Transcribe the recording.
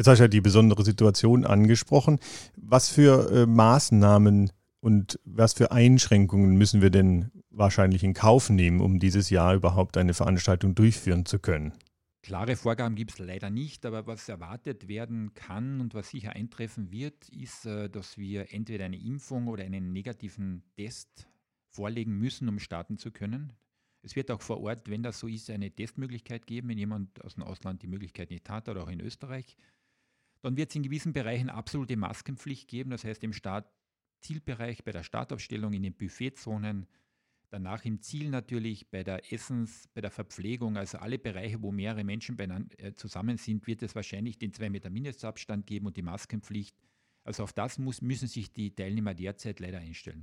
Jetzt hast du ja die besondere Situation angesprochen. Was für Maßnahmen und was für Einschränkungen müssen wir denn wahrscheinlich in Kauf nehmen, um dieses Jahr überhaupt eine Veranstaltung durchführen zu können? Klare Vorgaben gibt es leider nicht, aber was erwartet werden kann und was sicher eintreffen wird, ist, dass wir entweder eine Impfung oder einen negativen Test vorlegen müssen, um starten zu können. Es wird auch vor Ort, wenn das so ist, eine Testmöglichkeit geben, wenn jemand aus dem Ausland die Möglichkeit nicht hat oder auch in Österreich. Dann wird es in gewissen Bereichen absolute Maskenpflicht geben, das heißt im Startzielbereich, bei der Startaufstellung, in den Buffetzonen, danach im Ziel natürlich bei der bei der Verpflegung, also alle Bereiche, wo mehrere Menschen zusammen sind, wird es wahrscheinlich den 2 Meter Mindestabstand geben und die Maskenpflicht. Also auf das müssen sich die Teilnehmer derzeit leider einstellen.